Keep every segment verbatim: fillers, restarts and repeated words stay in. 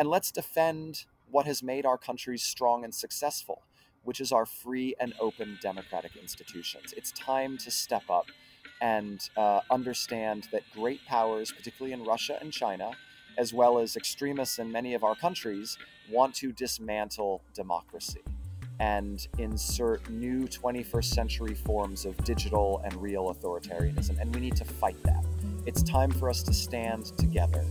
And let's defend what has made our countries strong and successful, which is our free and open democratic institutions. It's time to step up and uh, understand that great powers, particularly in Russia and China, as well as extremists in many of our countries, want to dismantle democracy and insert new twenty-first century forms of digital and real authoritarianism. And we need to fight that. It's time for us to stand together.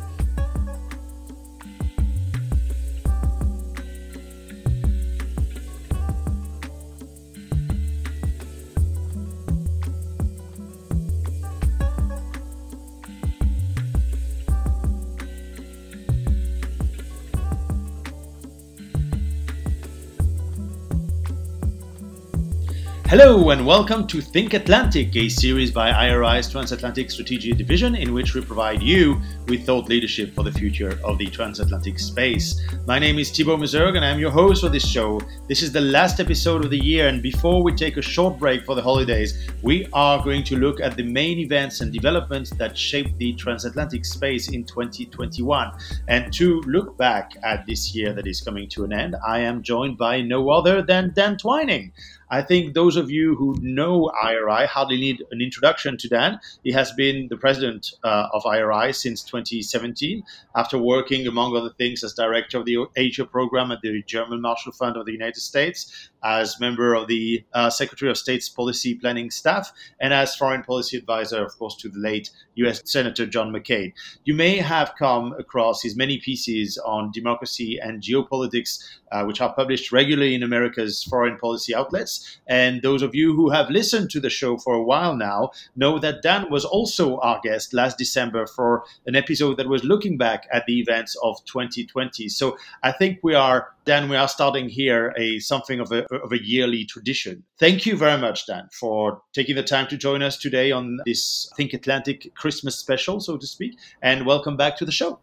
Hello and welcome to Think Atlantic, a series by I R I's Transatlantic Strategy Division in which we provide you with thought leadership for the future of the transatlantic space. My name is Thibault Muzergues and I'm your host for this show. This is the last episode of the year, and before we take a short break for the holidays, we are going to look at the main events and developments that shaped the transatlantic space in twenty twenty-one. And to look back at this year that is coming to an end, I am joined by no other than Dan Twining. I think those of you who know I R I hardly need an introduction to Dan. He has been the president uh, of I R I since twenty seventeen, after working, among other things, as director of the Asia program at the German Marshall Fund of the United States, as member of the uh, Secretary of State's Policy Planning Staff, and as foreign policy advisor, of course, to the late U S Senator John McCain. You may have come across his many pieces on democracy and geopolitics, uh, which are published regularly in America's foreign policy outlets. And those of you who have listened to the show for a while now know that Dan was also our guest last December for an episode that was looking back at the events of twenty twenty. So I think we are, Dan, we are starting here a something of a, of a yearly tradition. Thank you very much, Dan, for taking the time to join us today on this Think Atlantic Christmas special, so to speak. And welcome back to the show.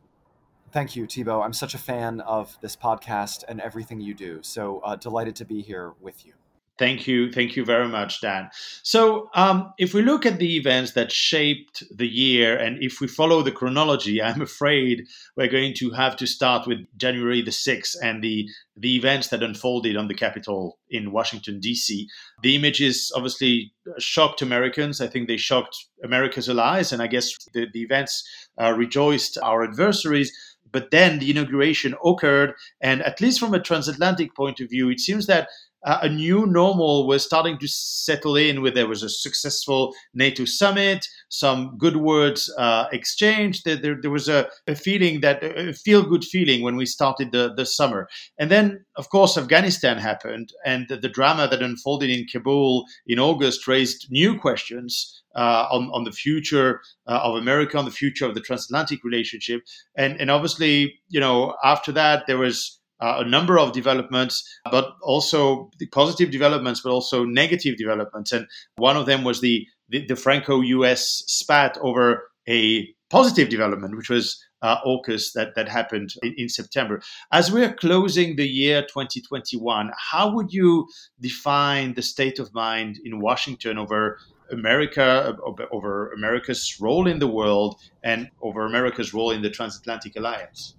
Thank you, Thibault. I'm such a fan of this podcast and everything you do. So uh, delighted to be here with you. Thank you. Thank you very much, Dan. So um, if we look at the events that shaped the year, and if we follow the chronology, I'm afraid we're going to have to start with January the sixth and the, the events that unfolded on the Capitol in Washington, D C. The images obviously shocked Americans. I think they shocked America's allies, and I guess the, the events uh, rejoiced our adversaries. But then the inauguration occurred, and at least from a transatlantic point of view, it seems that Uh, a new normal was starting to settle in, where there was a successful NATO summit, some good words uh, exchanged. There, there, there was a, a feeling that a feel-good feeling when we started the, the summer. And then, of course, Afghanistan happened, and the, the drama that unfolded in Kabul in August raised new questions uh, on, on the future uh, of America, on the future of the transatlantic relationship. And, and obviously, you know, after that, there was Uh, a number of developments, but also the positive developments, but also negative developments. And one of them was the, the, the Franco-U S spat over a positive development, which was uh, AUKUS that, that happened in, in September. As we are closing the year twenty twenty-one, how would you define the state of mind in Washington over America, over America's role in the world, and over America's role in the transatlantic alliance?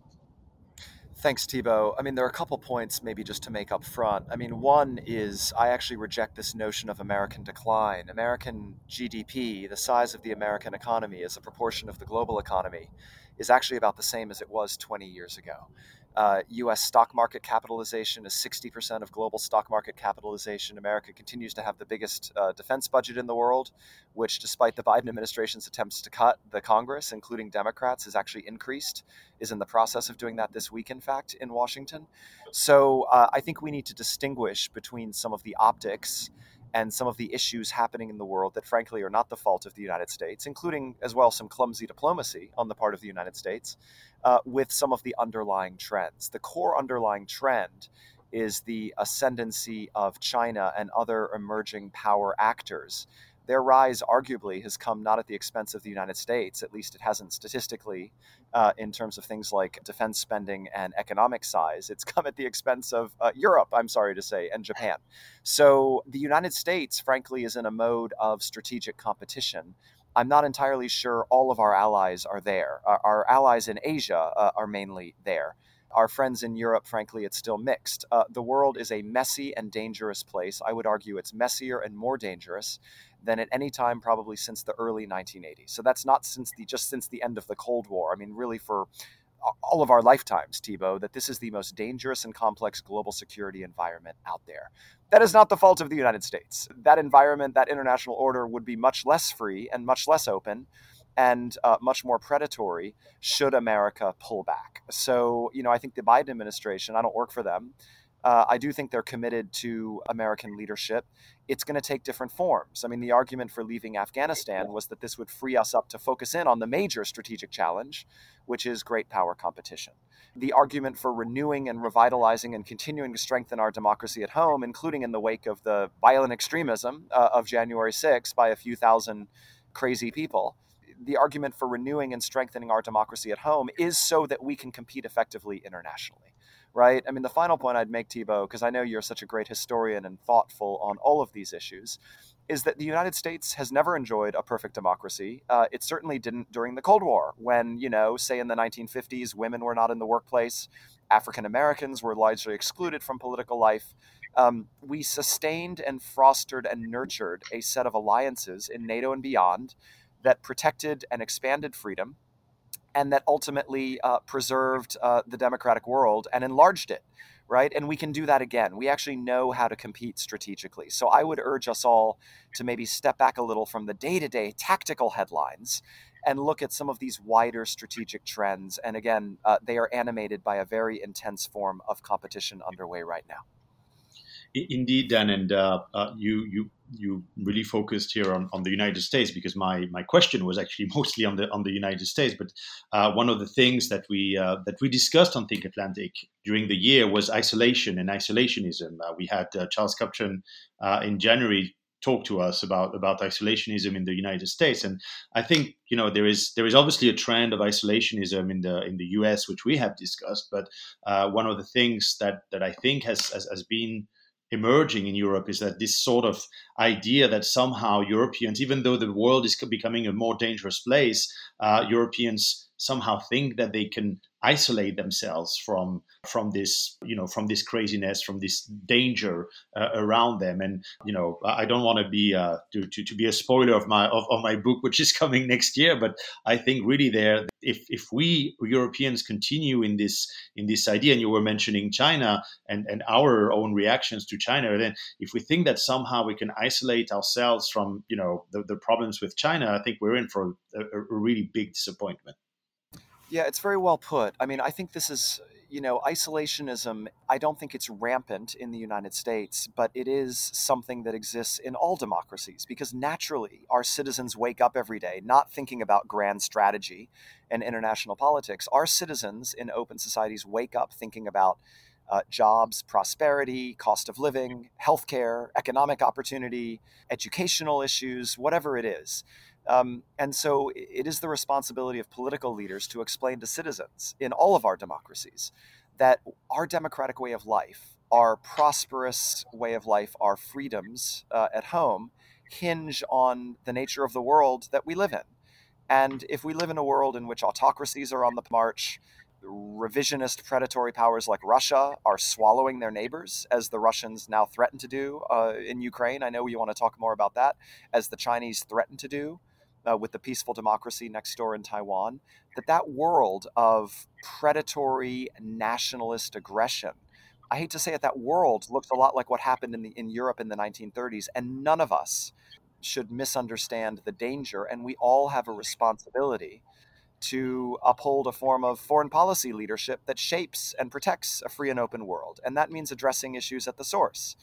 Thanks, Thibault. I mean, there are a couple points maybe just to make up front. I mean, one is I actually reject this notion of American decline. American G D P, the size of the American economy as a proportion of the global economy, is actually about the same as it was twenty years ago. Uh, U S stock market capitalization is sixty percent of global stock market capitalization. America continues to have the biggest uh, defense budget in the world, which, despite the Biden administration's attempts to cut, the Congress, including Democrats, has actually increased, is in the process of doing that this week, in fact, in Washington. So uh, I think we need to distinguish between some of the optics and some of the issues happening in the world that, frankly, are not the fault of the United States, including, as well, some clumsy diplomacy on the part of the United States, uh, with some of the underlying trends. The core underlying trend is the ascendancy of China and other emerging power actors. Their rise, arguably, has come not at the expense of the United States, at least it hasn't statistically, uh, in terms of things like defense spending and economic size. It's come at the expense of uh, Europe, I'm sorry to say, and Japan. So the United States, frankly, is in a mode of strategic competition. I'm not entirely sure all of our allies are there. Our, our allies in Asia uh, are mainly there. Our friends in Europe, frankly, it's still mixed. Uh, the world is a messy and dangerous place. I would argue it's messier and more dangerous than at any time probably since the early nineteen eighties. So that's not since the just since the end of the Cold War. I mean, really for all of our lifetimes, Thibault, that this is the most dangerous and complex global security environment out there. That is not the fault of the United States. That environment, that international order would be much less free and much less open and uh, much more predatory should America pull back. So, you know, I think the Biden administration, I don't work for them. Uh, I do think they're committed to American leadership. It's going to take different forms. I mean, the argument for leaving Afghanistan was that this would free us up to focus in on the major strategic challenge, which is great power competition. The argument for renewing and revitalizing and continuing to strengthen our democracy at home, including in the wake of the violent extremism uh, of January sixth by a few thousand crazy people, the argument for renewing and strengthening our democracy at home is so that we can compete effectively internationally. Right? I mean, the final point I'd make, Thibault, because I know you're such a great historian and thoughtful on all of these issues, is that the United States has never enjoyed a perfect democracy. Uh, it certainly didn't during the Cold War when, you know, say in the nineteen fifties, women were not in the workplace. African Americans were largely excluded from political life. Um, we sustained and fostered and nurtured a set of alliances in NATO and beyond that protected and expanded freedom, and that ultimately uh, preserved uh, the democratic world and enlarged it, right? And we can do that again. We actually know how to compete strategically. So I would urge us all to maybe step back a little from the day-to-day tactical headlines and look at some of these wider strategic trends. And again, uh, they are animated by a very intense form of competition underway right now. Indeed, Dan, and uh, uh, you you you really focused here on, on the United States because my, my question was actually mostly on the on the United States. But uh, one of the things that we uh, that we discussed on Think Atlantic during the year was isolation and isolationism. Uh, we had uh, Charles Kupchan uh, in January talk to us about about isolationism in the United States, and I think you know there is there is obviously a trend of isolationism in the in the U S which we have discussed. But uh, one of the things that that I think has has, has been emerging in Europe is that this sort of idea that somehow Europeans, even though the world is becoming a more dangerous place, uh, Europeans somehow think that they can isolate themselves from from this, you know, from this craziness, from this danger uh, around them. And you know, I don't want to be uh, to, to to be a spoiler of my of, of my book, which is coming next year. But I think really there, if if we Europeans continue in this in this idea, and you were mentioning China and and our own reactions to China, then if we think that somehow we can isolate ourselves from you know the, the problems with China, I think we're in for a, a really big disappointment. Yeah, it's very well put. I mean, I think this is, you know, isolationism, I don't think it's rampant in the United States, but it is something that exists in all democracies because naturally our citizens wake up every day not thinking about grand strategy and international politics. Our citizens in open societies wake up thinking about Uh, jobs, prosperity, cost of living, healthcare, economic opportunity, educational issues, whatever it is. Um, and so it is the responsibility of political leaders to explain to citizens in all of our democracies that our democratic way of life, our prosperous way of life, our freedoms uh, at home hinge on the nature of the world that we live in. And if we live in a world in which autocracies are on the march, revisionist predatory powers like Russia are swallowing their neighbors, as the Russians now threaten to do uh, in Ukraine. I know you want to talk more about that, as the Chinese threaten to do uh, with the peaceful democracy next door in Taiwan, that that world of predatory nationalist aggression, I hate to say it, that world looks a lot like what happened in, the, in Europe in the nineteen thirties, and none of us should misunderstand the danger, and we all have a responsibility to uphold a form of foreign policy leadership that shapes and protects a free and open world. And that means addressing issues at the source.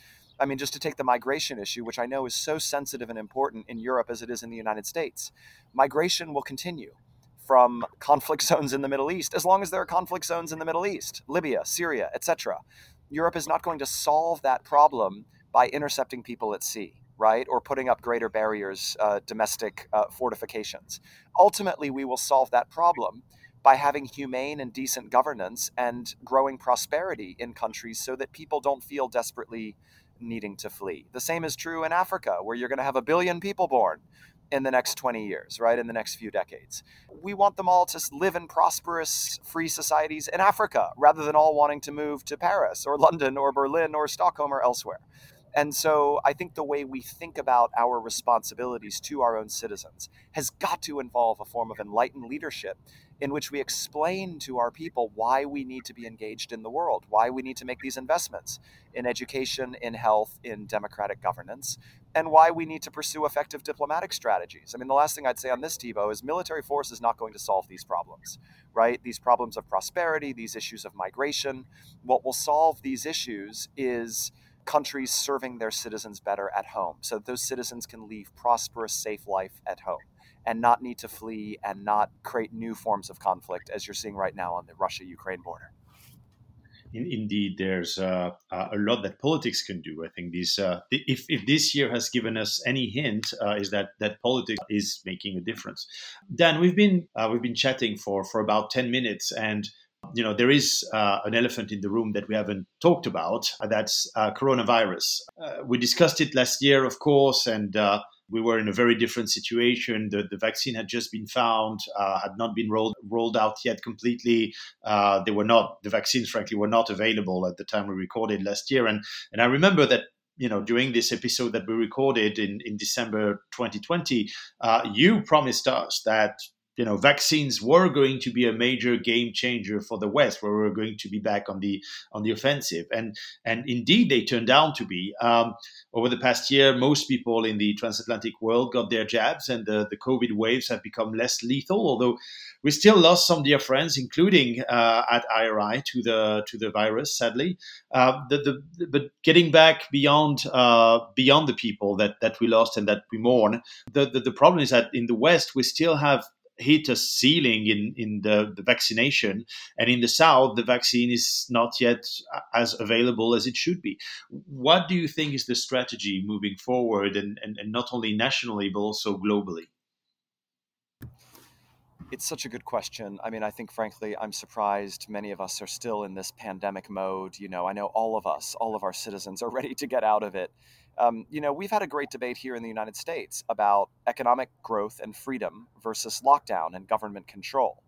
I mean, just to take the migration issue, which I know is so sensitive and important in Europe as it is in the United States, migration will continue from conflict zones in the Middle East, as long as there are conflict zones in the Middle East, Libya, Syria, et cetera. Europe is not going to solve that problem by intercepting people at sea, right? Or putting up greater barriers, uh, domestic uh, fortifications. Ultimately, we will solve that problem by having humane and decent governance and growing prosperity in countries so that people don't feel desperately needing to flee. The same is true in Africa, where you're going to have a billion people born in the next twenty years, right? In the next few decades. We want them all to live in prosperous, free societies in Africa, rather than all wanting to move to Paris or London or Berlin or Stockholm or elsewhere. And so I think the way we think about our responsibilities to our own citizens has got to involve a form of enlightened leadership in which we explain to our people why we need to be engaged in the world, why we need to make these investments in education, in health, in democratic governance, and why we need to pursue effective diplomatic strategies. I mean, the last thing I'd say on this, Thibault, is military force is not going to solve these problems, right? These problems of prosperity, these issues of migration. What will solve these issues is countries serving their citizens better at home, so that those citizens can leave prosperous, safe life at home and not need to flee and not create new forms of conflict, as you're seeing right now on the Russia-Ukraine border. Indeed, there's uh, a lot that politics can do. I think these, uh, if, if this year has given us any hint, uh, is that that politics is making a difference. Dan, we've been uh, we've been chatting for for about ten minutes, and you know, there is uh, an elephant in the room that we haven't talked about. Uh, that's uh, coronavirus. Uh, we discussed it last year, of course, and uh, we were in a very different situation. The, the vaccine had just been found, uh, had not been rolled rolled out yet completely. Uh, they were not the vaccines, frankly, were not available at the time we recorded last year. And and I remember that, you know, during this episode that we recorded in in December twenty twenty, uh, you promised us that, you know, vaccines were going to be a major game changer for the West, where we were going to be back on the on the offensive. And and indeed, they turned out to be. Um, over the past year, most people in the transatlantic world got their jabs, and the, the COVID waves have become less lethal, although we still lost some dear friends, including uh, at I R I, to the to the virus, sadly. Uh, the, the, the, but getting back beyond uh, beyond the people that, that we lost and that we mourn, the, the, the problem is that in the West, we still have hit a ceiling in, in the, the vaccination. And in the South, the vaccine is not yet as available as it should be. What do you think is the strategy moving forward, and, and, and not only nationally, but also globally? It's such a good question. I mean, I think, frankly, I'm surprised many of us are still in this pandemic mode. You know, I know all of us, all of our citizens are ready to get out of it. Um, you know, we've had a great debate here in the United States about economic growth and freedom versus lockdown and government control.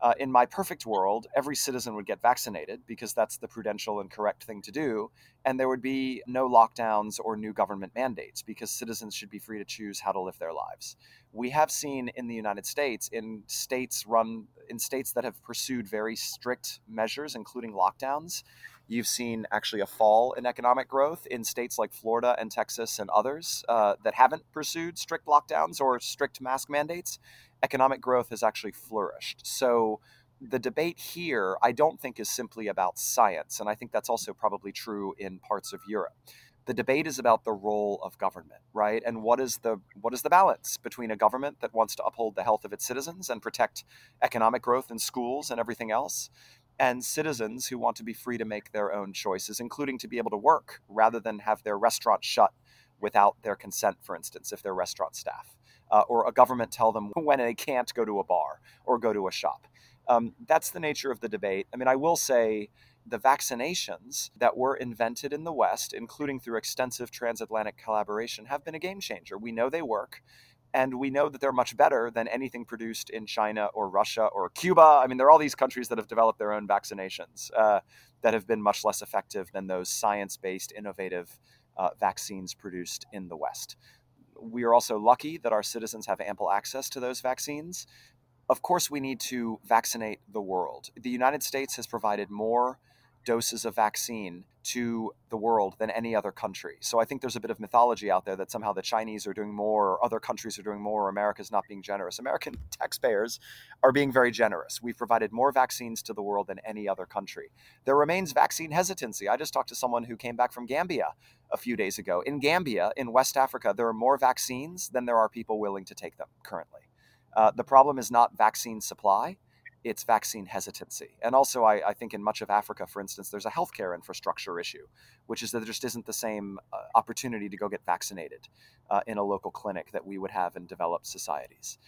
Uh, in my perfect world, every citizen would get vaccinated because that's the prudential and correct thing to do. And there would be no lockdowns or new government mandates because citizens should be free to choose how to live their lives. We have seen in the United States, in states run, in states that have pursued very strict measures, including lockdowns, you've seen actually a fall in economic growth in states like Florida and Texas and others uh, that haven't pursued strict lockdowns or strict mask mandates. Economic growth has actually flourished. So the debate here, I don't think, is simply about science. And I think that's also probably true in parts of Europe. The debate is about the role of government, right? And what is the what is the balance between a government that wants to uphold the health of its citizens and protect economic growth in schools and everything else, and citizens who want to be free to make their own choices, including to be able to work rather than have their restaurant shut without their consent, for instance, if they're restaurant staff, uh, or a government tell them when they can't go to a bar or go to a shop. Um, that's the nature of the debate. I mean, I will say the vaccinations that were invented in the West, including through extensive transatlantic collaboration, have been a game changer. We know they work. And we know that they're much better than anything produced in China or Russia or Cuba. I mean, there are all these countries that have developed their own vaccinations uh, that have been much less effective than those science-based, innovative uh, vaccines produced in the West. We are also lucky that our citizens have ample access to those vaccines. Of course, we need to vaccinate the world. The United States has provided more doses of vaccine to the world than any other country. So I think there's a bit of mythology out there that somehow the Chinese are doing more, or other countries are doing more, or America's not being generous. American taxpayers are being very generous. We've provided more vaccines to the world than any other country. There remains vaccine hesitancy. I just talked to someone who came back from Gambia a few days ago. In Gambia, in West Africa, there are more vaccines than there are people willing to take them currently. Uh, the problem is not vaccine supply. It's vaccine hesitancy. And also, I, I think in much of Africa, for instance, there's a healthcare infrastructure issue, which is that there just isn't the same uh, opportunity to go get vaccinated uh, in a local clinic that we would have in developed societies.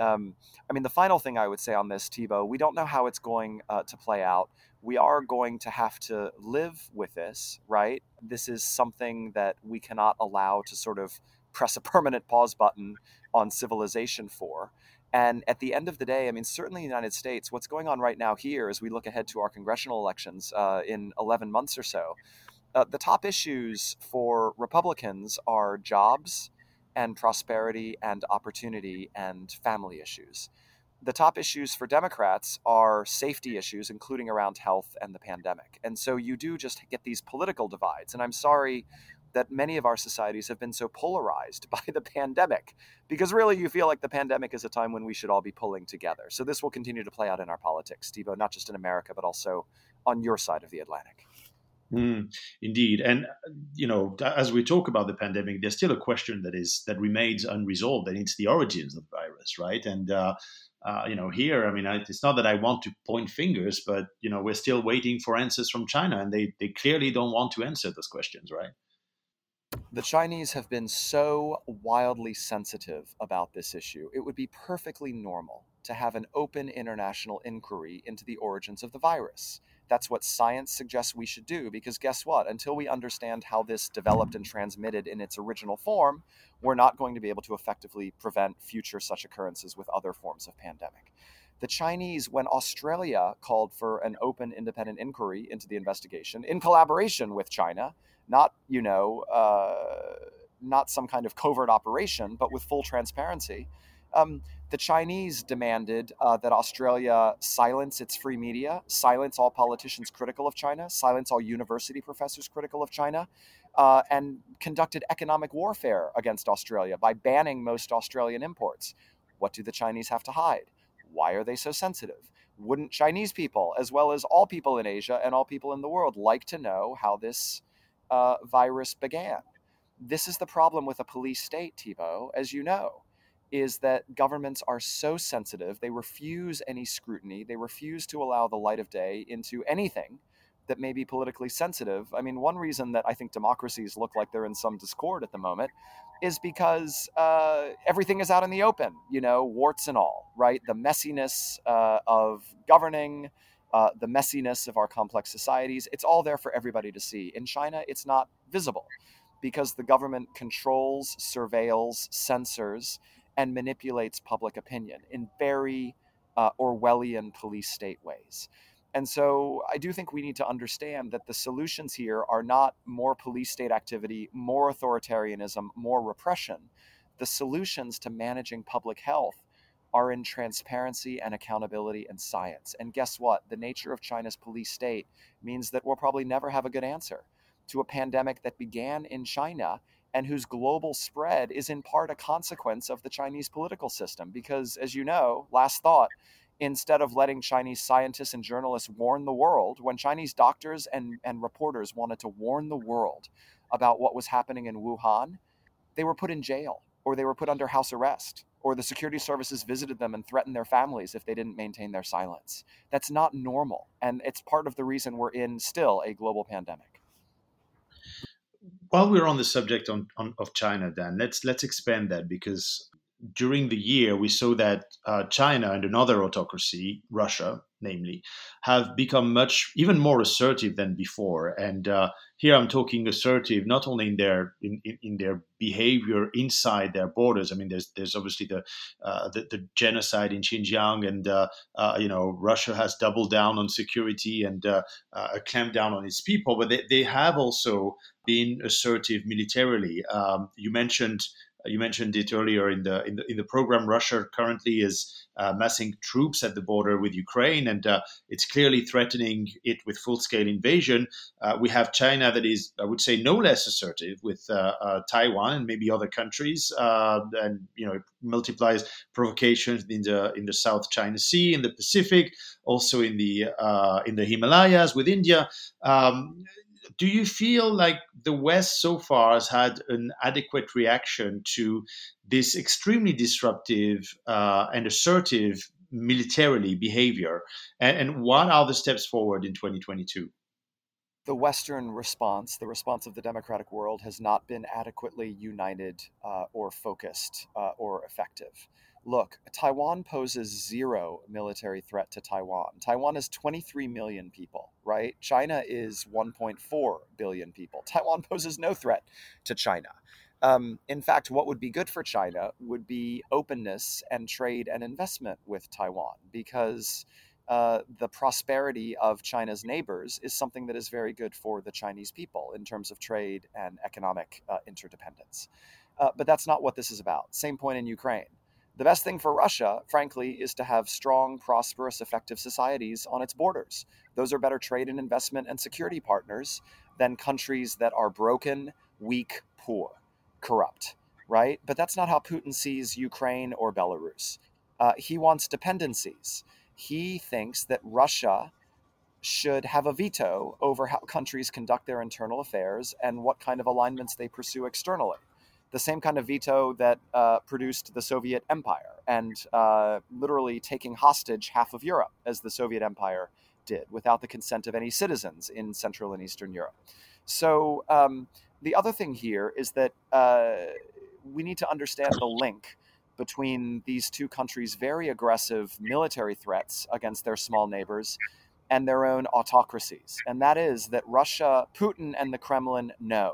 Um, I mean, the final thing I would say on this, Thibault, we don't know how it's going uh, to play out. We are going to have to live with this, right? This is something that we cannot allow to sort of press a permanent pause button on civilization for. And at the end of the day, I mean, certainly in the United States, what's going on right now here as we look ahead to our congressional elections uh, in eleven months or so, uh, the top issues for Republicans are jobs and prosperity and opportunity and family issues. The top issues for Democrats are safety issues, including around health and the pandemic. And so you do just get these political divides. And I'm sorry that many of our societies have been so polarized by the pandemic, because really you feel like the pandemic is a time when we should all be pulling together. So this will continue to play out in our politics, Thibault, not just in America, but also on your side of the Atlantic. Mm, indeed. And, you know, as we talk about the pandemic, there's still a question that is that remains unresolved, and it's the origins of the virus, right? And, uh, uh, you know, here, I mean, I, it's not that I want to point fingers, but, you know, we're still waiting for answers from China, and they, they clearly don't want to answer those questions, right? The Chinese have been so wildly sensitive about this issue. It would be perfectly normal to have an open international inquiry into the origins of the virus. That's what science suggests we should do, because guess what? Until we understand how this developed and transmitted in its original form, we're not going to be able to effectively prevent future such occurrences with other forms of pandemic. The Chinese, when Australia called for an open, independent inquiry into the investigation in collaboration with China, not, you know, uh, not some kind of covert operation, but with full transparency, um, the Chinese demanded uh, that Australia silence its free media, silence all politicians critical of China, silence all university professors critical of China, uh, and conducted economic warfare against Australia by banning most Australian imports. What do the Chinese have to hide? Why are they so sensitive? Wouldn't Chinese people, as well as all people in Asia and all people in the world, like to know how this uh, virus began? This is the problem with a police state, Thibault, as you know, is that governments are so sensitive, they refuse any scrutiny, they refuse to allow the light of day into anything that may be politically sensitive. I mean, one reason that I think democracies look like they're in some discord at the moment is because uh, everything is out in the open, you know, warts and all, right? The messiness uh, of governing, uh, the messiness of our complex societies, it's all there for everybody to see. In China, it's not visible because the government controls, surveils, censors, and manipulates public opinion in very uh, Orwellian police state ways. And so I do think we need to understand that the solutions here are not more police state activity, more authoritarianism, more repression. The solutions to managing public health are in transparency and accountability and science. And guess what? The nature of China's police state means that we'll probably never have a good answer to a pandemic that began in China and whose global spread is in part a consequence of the Chinese political system. Because, as you know, last thought, instead of letting Chinese scientists and journalists warn the world, when Chinese doctors and, and reporters wanted to warn the world about what was happening in Wuhan, they were put in jail, or they were put under house arrest, or the security services visited them and threatened their families if they didn't maintain their silence. That's not normal. And it's part of the reason we're in still a global pandemic. While we're on the subject on, on, of China, Dan, let's let's expand that, because during the year, we saw that uh, China and another autocracy, Russia, namely, have become much even more assertive than before. And uh, here I'm talking assertive not only in their in, in, in their behavior inside their borders. I mean, there's there's obviously the uh, the, the genocide in Xinjiang, and uh, uh, you know, Russia has doubled down on security and uh, uh, clamped down on its people. But they, they have also been assertive militarily. Um, you mentioned. You mentioned it earlier in the in the, in the program. Russia currently is uh, massing troops at the border with Ukraine, and uh, it's clearly threatening it with full-scale invasion. Uh, we have China that is, I would say, no less assertive with uh, uh, Taiwan and maybe other countries, uh, and you know, it multiplies provocations in the in the South China Sea, in the Pacific, also in the uh, in the Himalayas with India. Um, Do you feel like the West so far has had an adequate reaction to this extremely disruptive uh, and assertive militarily behavior? And, and what are the steps forward in twenty twenty-two? The Western response, the response of the democratic world, has not been adequately united uh, or focused uh, or effective. Look, Taiwan poses zero military threat to Taiwan. Taiwan is twenty-three million people, right? China is one point four billion people. Taiwan poses no threat to China. Um, in fact, what would be good for China would be openness and trade and investment with Taiwan, because uh, the prosperity of China's neighbors is something that is very good for the Chinese people in terms of trade and economic uh, interdependence. Uh, but that's not what this is about. Same point in Ukraine. The best thing for Russia, frankly, is to have strong, prosperous, effective societies on its borders. Those are better trade and investment and security partners than countries that are broken, weak, poor, corrupt, right? But that's not how Putin sees Ukraine or Belarus. Uh, he wants dependencies. He thinks that Russia should have a veto over how countries conduct their internal affairs and what kind of alignments they pursue externally. The same kind of veto that uh, produced the Soviet Empire and uh, literally taking hostage half of Europe, as the Soviet Empire did, without the consent of any citizens in Central and Eastern Europe. So um, the other thing here is that uh, we need to understand the link between these two countries' very aggressive military threats against their small neighbors and their own autocracies. And that is that Russia, Putin, and the Kremlin know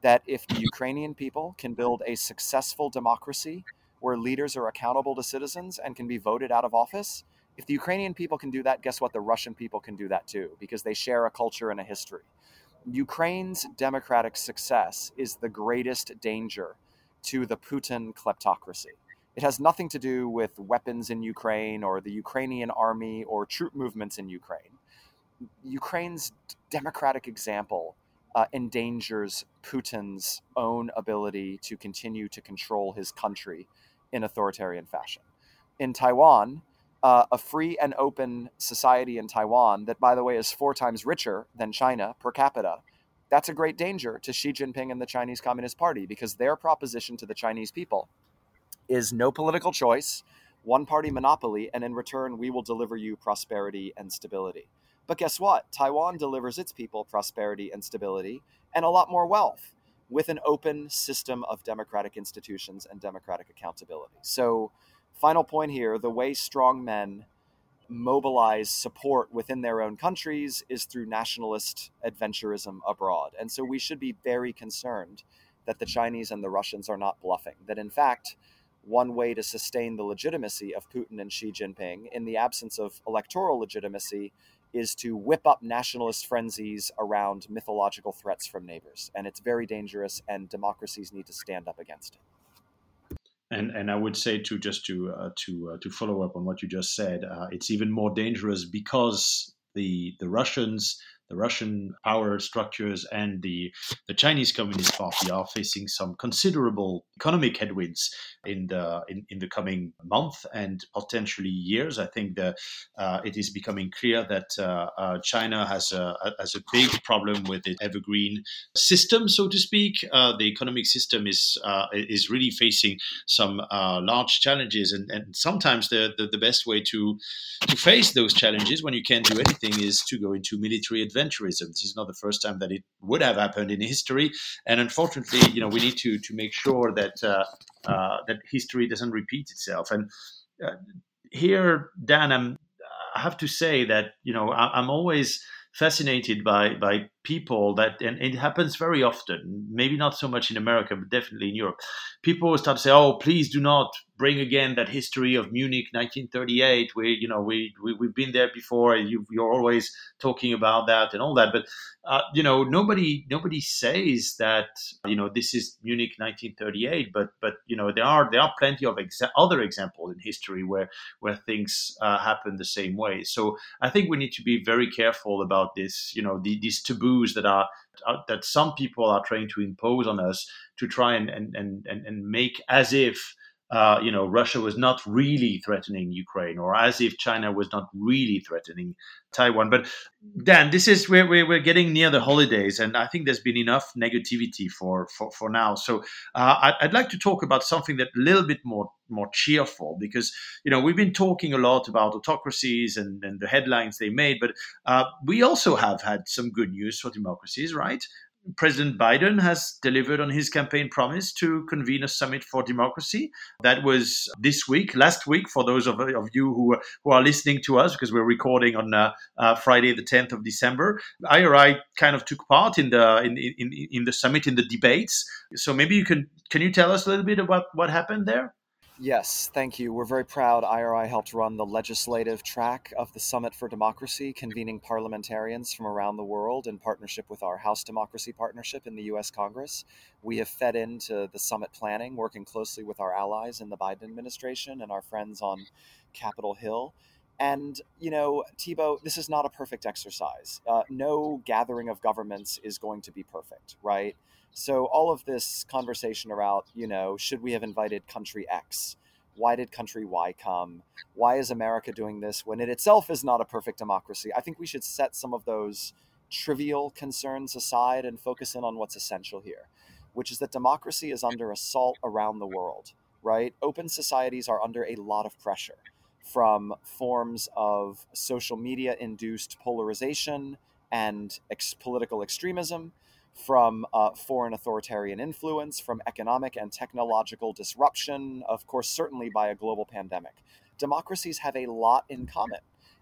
that if the Ukrainian people can build a successful democracy where leaders are accountable to citizens and can be voted out of office, if the Ukrainian people can do that, guess what? The Russian people can do that too, because they share a culture and a history. Ukraine's democratic success is the greatest danger to the Putin kleptocracy. It has nothing to do with weapons in Ukraine or the Ukrainian army or troop movements in Ukraine. Ukraine's democratic example Uh, endangers Putin's own ability to continue to control his country in authoritarian fashion. In Taiwan, uh, a free and open society in Taiwan that, by the way, is four times richer than China per capita, that's a great danger to Xi Jinping and the Chinese Communist Party, because their proposition to the Chinese people is no political choice, one-party monopoly, and in return, we will deliver you prosperity and stability. But guess what? Taiwan delivers its people prosperity and stability and a lot more wealth with an open system of democratic institutions and democratic accountability. So, final point here, the way strong men mobilize support within their own countries is through nationalist adventurism abroad. And so we should be very concerned that the Chinese and the Russians are not bluffing, that in fact, one way to sustain the legitimacy of Putin and Xi Jinping in the absence of electoral legitimacy is to whip up nationalist frenzies around mythological threats from neighbors. And it's very dangerous, and democracies need to stand up against it. And and I would say, too, just to uh, to uh, to follow up on what you just said, uh, it's even more dangerous because the the Russians, the Russian power structures and the, the Chinese Communist Party are facing some considerable economic headwinds in the in, in the coming month and potentially years. I think that uh, it is becoming clear that uh, uh, China has a, a has a big problem with its evergreen system, so to speak. Uh, the economic system is uh, is really facing some uh, large challenges, and, and sometimes the, the the best way to to face those challenges when you can't do anything is to go into military adventurism. This is not the first time that it would have happened in history, and unfortunately, you know, we need to to make sure that. Uh, Uh, that history doesn't repeat itself. And uh, here, Dan, I'm, I have to say that, you know, I, I'm always fascinated by by people that, and it happens very often, maybe not so much in America, but definitely in Europe. People start to say, oh, please do not bring again that history of Munich nineteen thirty-eight, where, you know, we, we, we've been there before, and you, you're always talking about that and all that. But, uh, you know, nobody nobody says that, you know, this is Munich nineteen thirty-eight, but, but you know, there are there are plenty of exa- other examples in history where, where things uh, happen the same way. So I think we need to be very careful about this, you know, the, these taboos that are that some people are trying to impose on us to try and, and, and, and make as if, Uh, you know, Russia was not really threatening Ukraine, or as if China was not really threatening Taiwan. But Dan, this is where we're getting near the holidays, and I think there's been enough negativity for for, for now. So uh, I'd like to talk about something that a little bit more more cheerful, because, you know, we've been talking a lot about autocracies and, and the headlines they made, but uh, we also have had some good news for democracies, right? President Biden has delivered on his campaign promise to convene a summit for democracy. That was this week, last week, for those of, of you who, who are listening to us, because we're recording on uh, uh, Friday, the tenth of December. I R I kind of took part in the in, in, in the summit, in the debates. So maybe you can can you tell us a little bit about what happened there? Yes, thank you. We're very proud I R I helped run the legislative track of the Summit for Democracy, convening parliamentarians from around the world in partnership with our House Democracy Partnership in the U S Congress. We have fed into the summit planning, working closely with our allies in the Biden administration and our friends on Capitol Hill. And, you know, Thibault, this is not a perfect exercise. Uh, no gathering of governments is going to be perfect, right? So all of this conversation about, you know, should we have invited country X? Why did country Y come? Why is America doing this when it itself is not a perfect democracy? I think we should set some of those trivial concerns aside and focus in on what's essential here, which is that democracy is under assault around the world, right? Open societies are under a lot of pressure from forms of social media-induced polarization and ex- political extremism, from uh, foreign authoritarian influence, from economic and technological disruption, of course, certainly by a global pandemic. Democracies have a lot in common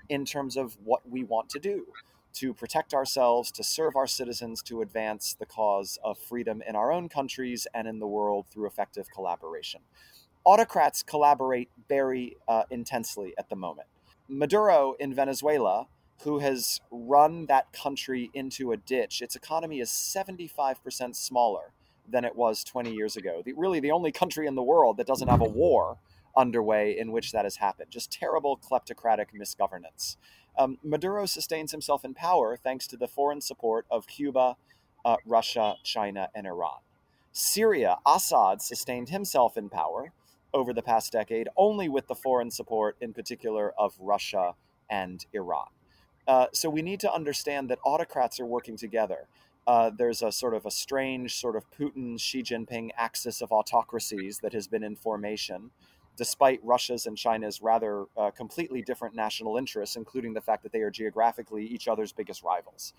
in terms of what we want to do to protect ourselves, to serve our citizens, to advance the cause of freedom in our own countries and in the world through effective collaboration. Autocrats collaborate very uh, intensely at the moment. Maduro in Venezuela, who has run that country into a ditch, its economy is seventy-five percent smaller than it was twenty years ago. The, really the only country in the world that doesn't have a war underway in which that has happened. Just terrible kleptocratic misgovernance. Um, Maduro sustains himself in power thanks to the foreign support of Cuba, uh, Russia, China, and Iran. Syria, Assad sustained himself in power over the past decade only with the foreign support, in particular, of Russia and Iran. Uh, so we need to understand that autocrats are working together. Uh, there's a sort of a strange sort of Putin, Xi Jinping axis of autocracies that has been in formation, despite Russia's and China's rather uh, completely different national interests, including the fact that they are geographically each other's biggest rivals.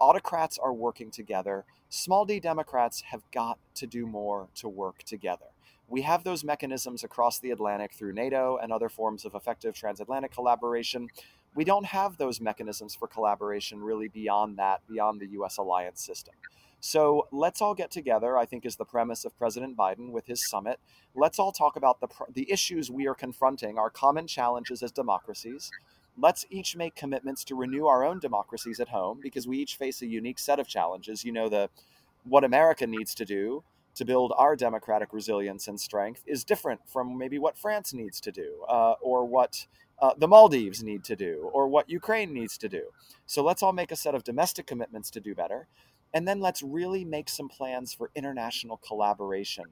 Autocrats are working together. Small d Democrats have got to do more to work together. We have those mechanisms across the Atlantic through NATO and other forms of effective transatlantic collaboration. We don't have those mechanisms for collaboration really beyond that, beyond the U S alliance system. So let's all get together, I think, is the premise of President Biden with his summit. Let's all talk about the the issues we are confronting, our common challenges as democracies. Let's each make commitments to renew our own democracies at home, because we each face a unique set of challenges. You know, the what America needs to do to build our democratic resilience and strength is different from maybe what France needs to do, uh, or what Uh, the Maldives need to do, or what Ukraine needs to do. So let's all make a set of domestic commitments to do better. And then let's really make some plans for international collaboration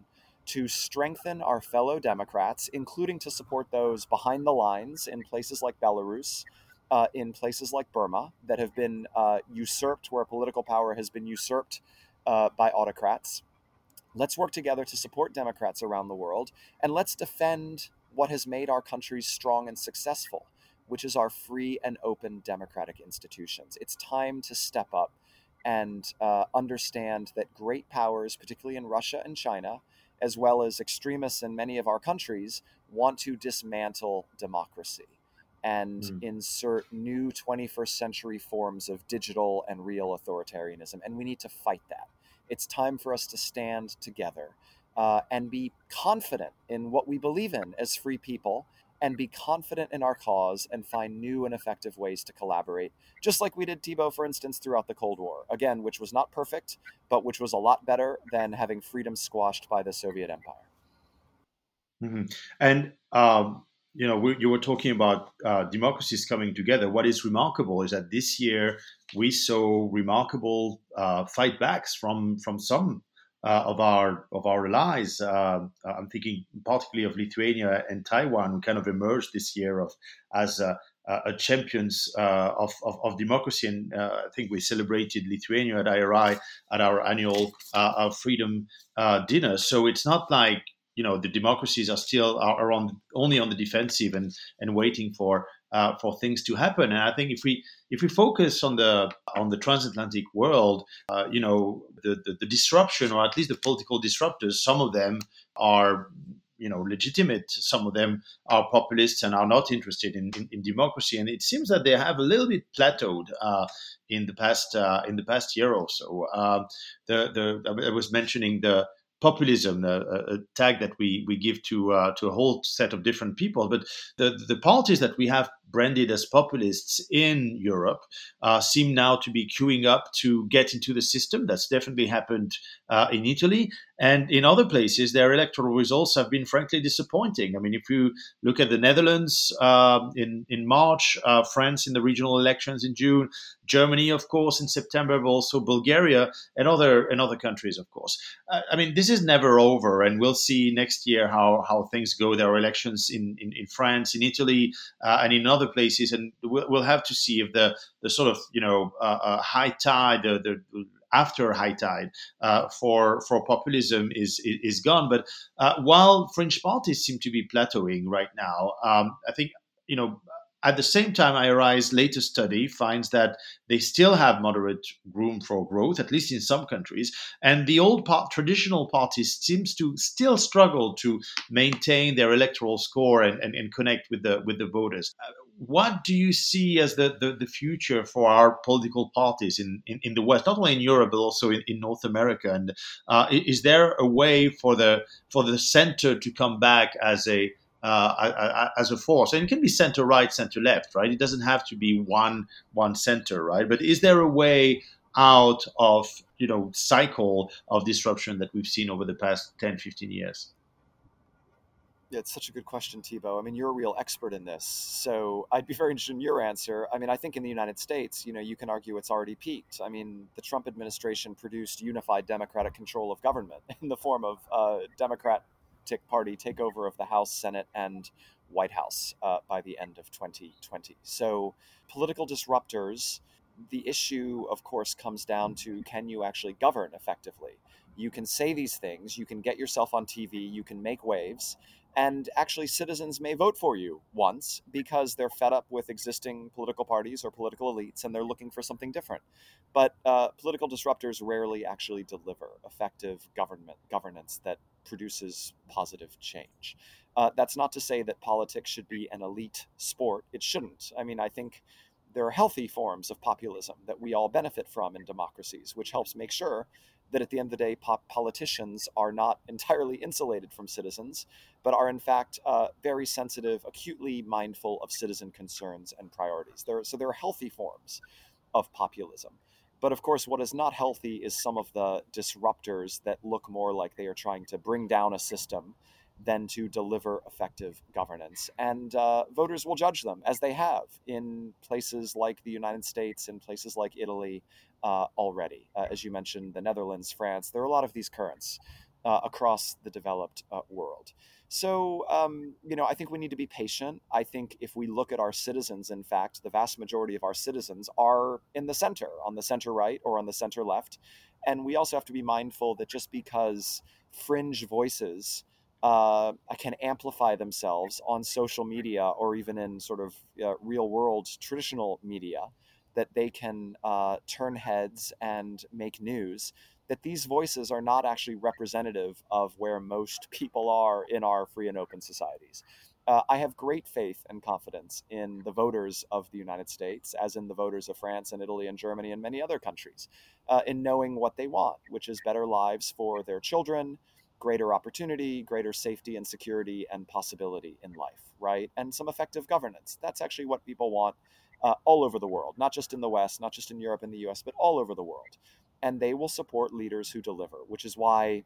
to strengthen our fellow Democrats, including to support those behind the lines in places like Belarus, uh, in places like Burma, that have been uh, usurped, where political power has been usurped uh, by autocrats. Let's work together to support Democrats around the world, and let's defend what has made our countries strong and successful, which is our free and open democratic institutions. It's time to step up and uh, understand that great powers, particularly in Russia and China, as well as extremists in many of our countries, want to dismantle democracy and mm. insert new twenty-first century forms of digital and real authoritarianism. And we need to fight that. It's time for us to stand together Uh, and be confident in what we believe in as free people, and be confident in our cause, and find new and effective ways to collaborate, just like we did, Thibault, for instance, throughout the Cold War, again, which was not perfect, but which was a lot better than having freedom squashed by the Soviet Empire. Mm-hmm. And, um, you know, we, you were talking about uh, democracies coming together. What is remarkable is that this year we saw remarkable uh, fightbacks from, from some Uh, of our of our allies. Uh, I'm thinking particularly of Lithuania and Taiwan, who kind of emerged this year of as a, a champions uh, of, of of democracy. And uh, I think we celebrated Lithuania at I R I at our annual uh, our Freedom uh, dinner. So it's not like, you know, the democracies are still are on only on the defensive and and waiting for uh, for things to happen. And I think if we if we focus on the on the transatlantic world, uh, you know, the, the the disruption, or at least the political disruptors, some of them are, you know, legitimate. Some of them are populists and are not interested in, in, in democracy. And it seems that they have a little bit plateaued uh, in the past uh, in the past year or so. Uh, the the I was mentioning the populism, a, a tag that we we give to uh, to a whole set of different people. But the the parties that we have branded as populists in Europe uh, seem now to be queuing up to get into the system. That's definitely happened uh, in Italy. And in other places, their electoral results have been frankly disappointing. I mean, if you look at the Netherlands uh, in, in March, uh, France in the regional elections in June, Germany, of course, in September, but also Bulgaria and other, and other countries, of course. Uh, I mean, this is never over, and we'll see next year how, how things go. There are elections in, in, in France, in Italy, uh, and in other places, and we'll, we'll have to see if the, the sort of, you know, uh, uh, high tide, the, the after high tide uh, for for populism is is gone. But uh, while French parties seem to be plateauing right now, um, I think, you know, at the same time, I R I's latest study finds that they still have moderate room for growth, at least in some countries. And the old part, traditional parties seems to still struggle to maintain their electoral score and, and, and connect with the with the voters. What do you see as the, the, the future for our political parties in, in, in the West, not only in Europe, but also in, in North America? And uh, is there a way for the for the center to come back as a uh, as a force? And it can be center right, center left, right? It doesn't have to be one one center, right? But is there a way out of, you know, cycle of disruption that we've seen over the past ten, fifteen years? Yeah, it's such a good question, Thibault. I mean, you're a real expert in this, so I'd be very interested in your answer. I mean, I think in the United States, you know, you can argue it's already peaked. I mean, the Trump administration produced unified democratic control of government in the form of uh, Democratic Party takeover of the House, Senate, and White House uh, by the end of twenty twenty. So political disruptors, the issue, of course, comes down to, can you actually govern effectively? You can say these things, you can get yourself on T V, you can make waves, and actually citizens may vote for you once because they're fed up with existing political parties or political elites and they're looking for something different. But uh, political disruptors rarely actually deliver effective government governance that produces positive change. Uh, that's not to say that politics should be an elite sport. It shouldn't. I mean, I think there are healthy forms of populism that we all benefit from in democracies, which helps make sure that at the end of the day, pop politicians are not entirely insulated from citizens, but are in fact uh, very sensitive, acutely mindful of citizen concerns and priorities. There, so there are healthy forms of populism. But of course, what is not healthy is some of the disruptors that look more like they are trying to bring down a system than to deliver effective governance. And uh, voters will judge them, as they have in places like the United States, in places like Italy uh, already. Uh, as you mentioned, the Netherlands, France, there are a lot of these currents uh, across the developed uh, world. So, um, you know, I think we need to be patient. I think if we look at our citizens, in fact, the vast majority of our citizens are in the center, on the center right or on the center left. And we also have to be mindful that just because fringe voices Uh, can amplify themselves on social media or even in sort of uh, real world traditional media, that they can uh, turn heads and make news, that these voices are not actually representative of where most people are in our free and open societies. Uh, I have great faith and confidence in the voters of the United States, as in the voters of France and Italy and Germany and many other countries, uh, in knowing what they want, which is better lives for their children, greater opportunity, greater safety and security and possibility in life, right? And some effective governance. That's actually what people want uh, all over the world, not just in the West, not just in Europe and the U S, but all over the world. And they will support leaders who deliver, which is why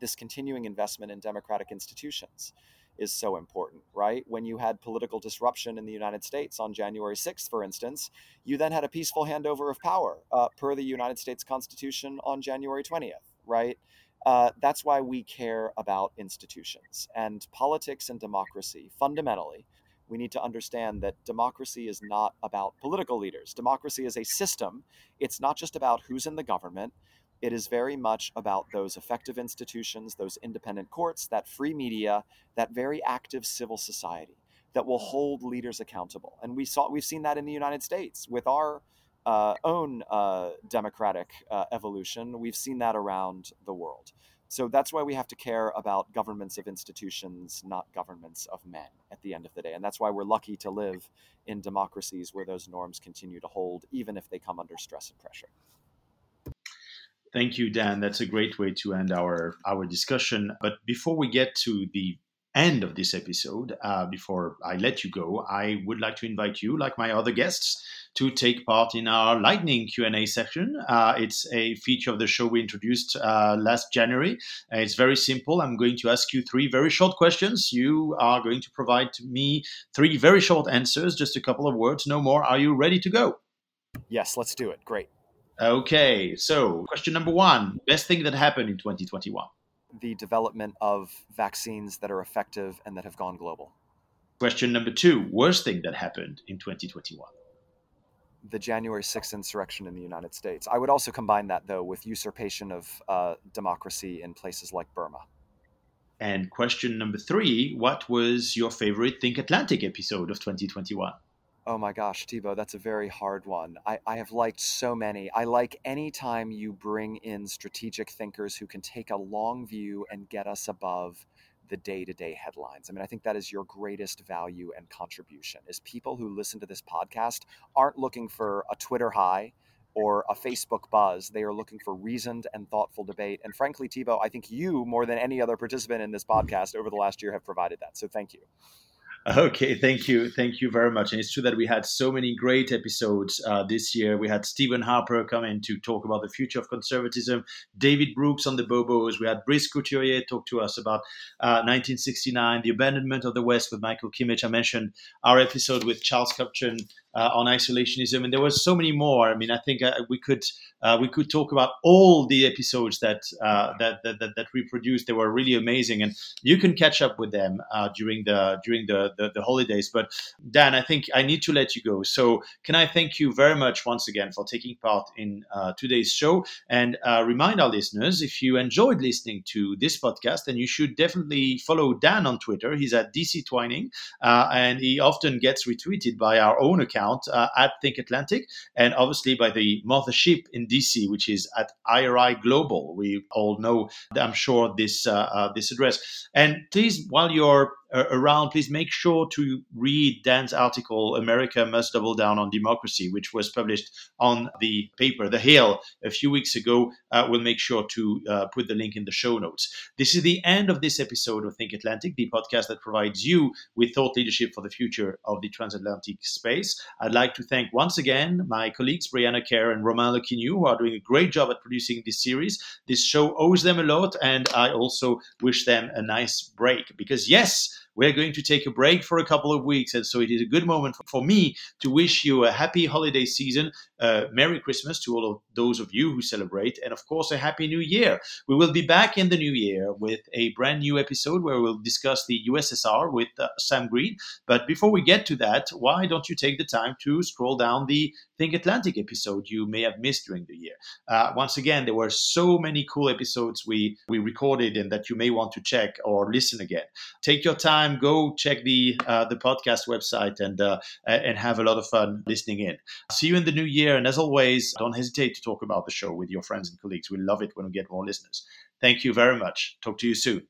this continuing investment in democratic institutions is so important, right? When you had political disruption in the United States on January sixth, for instance, you then had a peaceful handover of power uh, per the United States Constitution on January twentieth, right? Uh, that's why we care about institutions and politics and democracy. Fundamentally, we need to understand that democracy is not about political leaders. Democracy is a system. It's not just about who's in the government. It is very much about those effective institutions, those independent courts, that free media, that very active civil society. that will hold leaders accountable. And we saw, we've seen that in the United States with our uh, own uh, democratic uh, evolution. We've seen that around the world. So that's why we have to care about governments of institutions, not governments of men at the end of the day. And that's why we're lucky to live in democracies where those norms continue to hold, even if they come under stress and pressure. Thank you, Dan. That's a great way to end our, our discussion. But before we get to the end of this episode, uh, before I let you go, I would like to invite you, like my other guests, to take part in our lightning Q and A session. Uh, it's a feature of the show we introduced uh, last January. Uh, it's very simple. I'm going to ask you three very short questions. You are going to provide to me three very short answers, just a couple of words, no more. Are you ready to go? Yes, let's do it. Great. Okay, so question number one, best thing that happened in twenty twenty-one? The development of vaccines that are effective and that have gone global. Question number two, worst thing that happened in twenty twenty-one? The January sixth insurrection in the United States. I would also combine that, though, with usurpation of uh, democracy in places like Burma. And question number three, what was your favorite Think Atlantic episode of twenty twenty-one? Oh my gosh, Thibault, that's a very hard one. I, I have liked so many. I like any time you bring in strategic thinkers who can take a long view and get us above the day-to-day headlines. I mean, I think that is your greatest value and contribution, is people who listen to this podcast aren't looking for a Twitter high or a Facebook buzz. They are looking for reasoned and thoughtful debate. And frankly, Thibault, I think you, more than any other participant in this podcast over the last year, have provided that. So thank you. Okay, thank you. Thank you very much. And it's true that we had so many great episodes uh, this year. We had Stephen Harper come in to talk about the future of conservatism, David Brooks on the Bobos. We had Brice Couturier talk to us about uh, nineteen sixty-nine, the abandonment of the West with Michael Kimmich. I mentioned our episode with Charles Kupchan Uh, on isolationism, and there were so many more. I mean, I think uh, we could uh, we could talk about all the episodes that, uh, that that that that we produced. They were really amazing, and you can catch up with them uh, during the during the, the the holidays. But Dan, I think I need to let you go. So can I thank you very much once again for taking part in uh, today's show, and uh, remind our listeners, if you enjoyed listening to this podcast, then you should definitely follow Dan on Twitter. He's at D C Twining, uh, and he often gets retweeted by our own account. Uh, at Think Atlantic, and obviously by the mothership in D C, which is at I R I Global. We all know, I'm sure, this uh, uh, this address. And please, while you're uh, around, please make sure to read Dan's article, America Must Double Down on Democracy, which was published on the paper, The Hill, a few weeks ago. Uh, we'll make sure to uh, put the link in the show notes. This is the end of this episode of Think Atlantic, the podcast that provides you with thought leadership for the future of the transatlantic space. I'd like to thank once again my colleagues, Brianna Kerr and Romain Lequignou, who are doing a great job at producing this series. This show owes them a lot, and I also wish them a nice break. Because yes, we're going to take a break for a couple of weeks, and so it is a good moment for me to wish you a happy holiday season, uh, Merry Christmas to all of those of you who celebrate, and of course, a Happy New Year. We will be back in the new year with a brand new episode where we'll discuss the U S S R with uh, Sam Green. But before we get to that, why don't you take the time to scroll down the Think Atlantic episode you may have missed during the year. Uh, once again, there were so many cool episodes we, we recorded and that you may want to check or listen again. Take your time. Go check the uh, the podcast website and uh, and have a lot of fun listening in. See you in the new year. And as always, don't hesitate to talk about the show with your friends and colleagues. We love it when we get more listeners. Thank you very much. Talk to you soon.